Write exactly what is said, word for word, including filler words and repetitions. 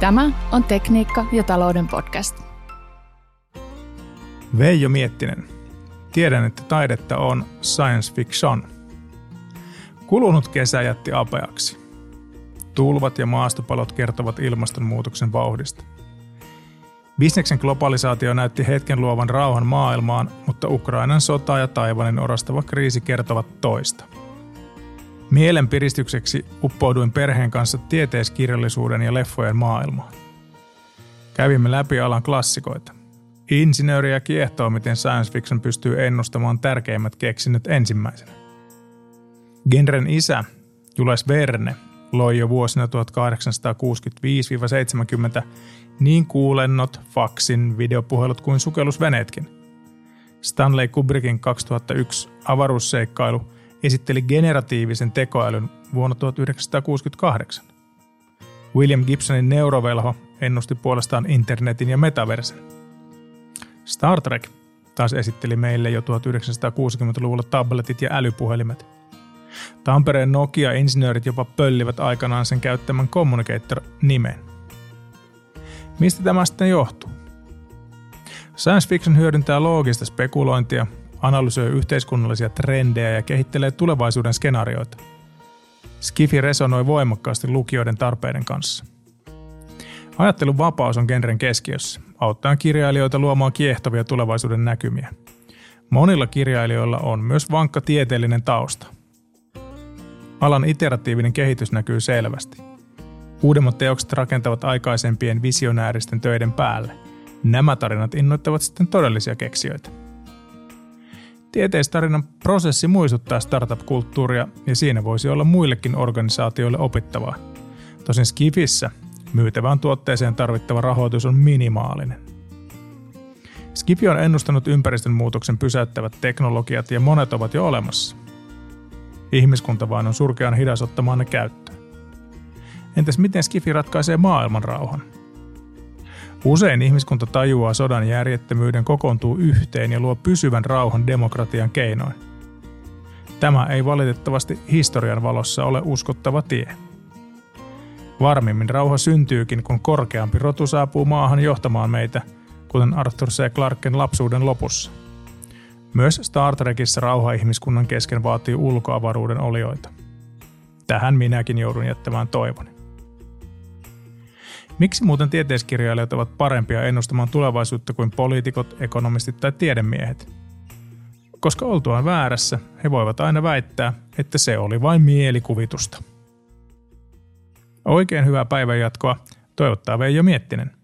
Tämä on Tekniikka ja talouden podcast. Veijo Miettinen. Tiedän, että taidetta on science fiction. Kulunut kesä jätti apeaksi. Tulvat ja maastopalot kertovat ilmastonmuutoksen vauhdista. Bisneksen globalisaatio näytti hetken luovan rauhan maailmaan, mutta Ukrainan sota ja Taiwanin orastava kriisi kertovat toista. Mielenpiristykseksi uppouduin perheen kanssa tieteiskirjallisuuden ja leffojen maailmaan. Kävimme läpi alan klassikoita. Insinööriä kiehtoo, miten science fiction pystyy ennustamaan tärkeimmät keksinnöt ensimmäisenä. Genren isä, Jules Verne, loi jo vuosina tuhatkahdeksansataakuusikymmentäviisi seitsemänkymmentä niin kuulennot, faksin, videopuhelut kuin sukellusveneetkin. Stanley Kubrickin kaksituhattayksi avaruusseikkailu esitteli generatiivisen tekoälyn vuonna tuhatyhdeksänsataakuusikymmentäkahdeksan. William Gibsonin neurovelho ennusti puolestaan internetin ja metaversen. Star Trek taas esitteli meille jo tuhatyhdeksänsataakuusikymmentäluvulla tabletit ja älypuhelimet. Tampereen Nokia-insinöörit jopa pöllivät aikanaan sen käyttämän Communicator-nimen. Mistä tämä sitten johtuu? Science fiction hyödyntää loogista spekulointia, analysoi yhteiskunnallisia trendejä ja kehittelee tulevaisuuden skenaarioita. Skifi resonoi voimakkaasti lukijoiden tarpeiden kanssa. Ajattelun vapaus on genren keskiössä, auttaen kirjailijoita luomaan kiehtovia tulevaisuuden näkymiä. Monilla kirjailijoilla on myös vankka tieteellinen tausta. Alan iteratiivinen kehitys näkyy selvästi. Uudemmat teokset rakentavat aikaisempien visionääristen töiden päälle. Nämä tarinat innoittavat sitten todellisia keksijöitä. Tieteistarinan prosessi muistuttaa startup-kulttuuria ja siinä voisi olla muillekin organisaatioille opittavaa. Tosin Skifissä myytävään tuotteeseen tarvittava rahoitus on minimaalinen. Skifi on ennustanut ympäristön muutoksen pysäyttävät teknologiat ja monet ovat jo olemassa. Ihmiskunta vain on surkean hidas ottamaan ne käyttöön. Entäs miten Skifi ratkaisee maailmanrauhan? Usein ihmiskunta tajuaa sodan järjettömyyden, kokoontuu yhteen ja luo pysyvän rauhan demokratian keinoin. Tämä ei valitettavasti historian valossa ole uskottava tie. Varmimmin rauha syntyykin, kun korkeampi rotu saapuu maahan johtamaan meitä, kuten Arthur C. Clarken lapsuuden lopussa. Myös Star Trekissä rauha ihmiskunnan kesken vaatii ulkoavaruuden olioita. Tähän minäkin joudun jättämään toivoni. Miksi muuten tieteiskirjailijat ovat parempia ennustamaan tulevaisuutta kuin poliitikot, ekonomistit tai tiedemiehet? Koska oltuaan väärässä, he voivat aina väittää, että se oli vain mielikuvitusta. Oikein hyvää päivänjatkoa, toivottaa Veijo Miettinen.